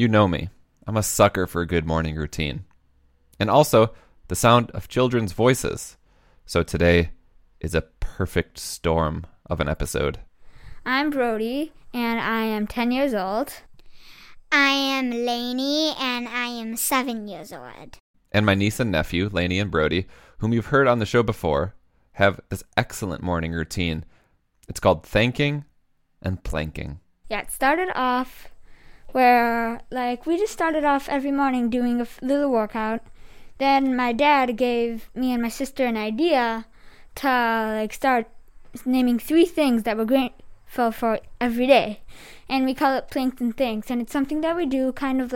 You know me. I'm a sucker for a good morning routine. And also, the sound of children's voices. So today is a perfect storm of an episode. I'm Brody, and I am 10 years old. I am Lainey, and I am 7 years old. And my niece and nephew, Lainey and Brody, whom you've heard on the show before, have this excellent morning routine. It's called thanking and planking. Yeah, it started off where, we just started off every morning doing a little workout. Then my dad gave me and my sister an idea to, start naming 3 things that we're grateful for every day. And we call it Plankton Thanks. And it's something that we do kind of,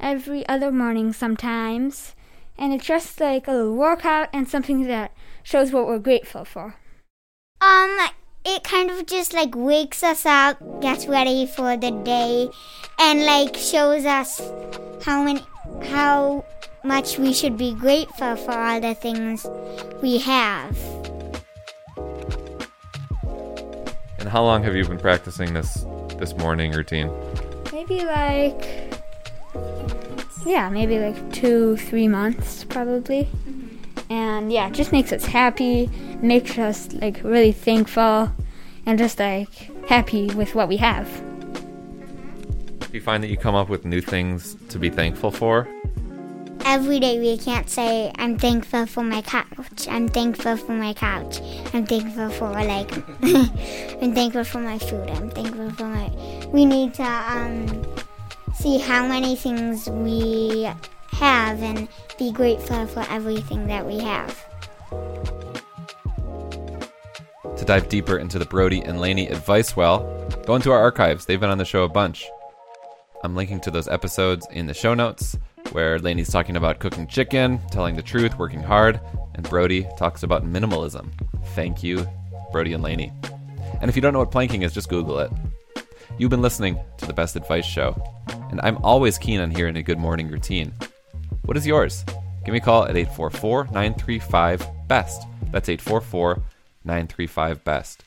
every other morning sometimes. And it's just, a little workout and something that shows what we're grateful for. It kind of just, wakes us up, gets ready for the day, and, shows us how much we should be grateful for all the things we have. And how long have you been practicing this morning routine? Maybe 2-3 months, probably. And yeah, it just makes us happy, makes us really thankful, and just happy with what we have. Do you find that you come up with new things to be thankful for? Every day we can't say, I'm thankful for my couch, I'm thankful for my couch, I'm thankful for I'm thankful for my food, I'm thankful for my... We need to see how many things we have and be grateful for everything that we have. To dive deeper into the Brody and Lainey advice well, go into our archives. They've been on the show a bunch. I'm linking to those episodes in the show notes where Lainey's talking about cooking chicken, telling the truth, working hard, and Brody talks about minimalism. Thank you, Brody and Lainey. And if you don't know what planking is, just Google it. You've been listening to The Best Advice Show, and I'm always keen on hearing a good morning routine. What is yours? Give me a call at 844-935-BEST. That's 844-935-BEST.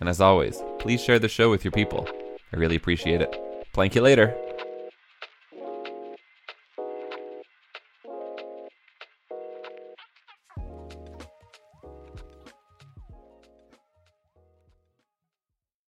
And as always, please share the show with your people. I really appreciate it. Plank you later.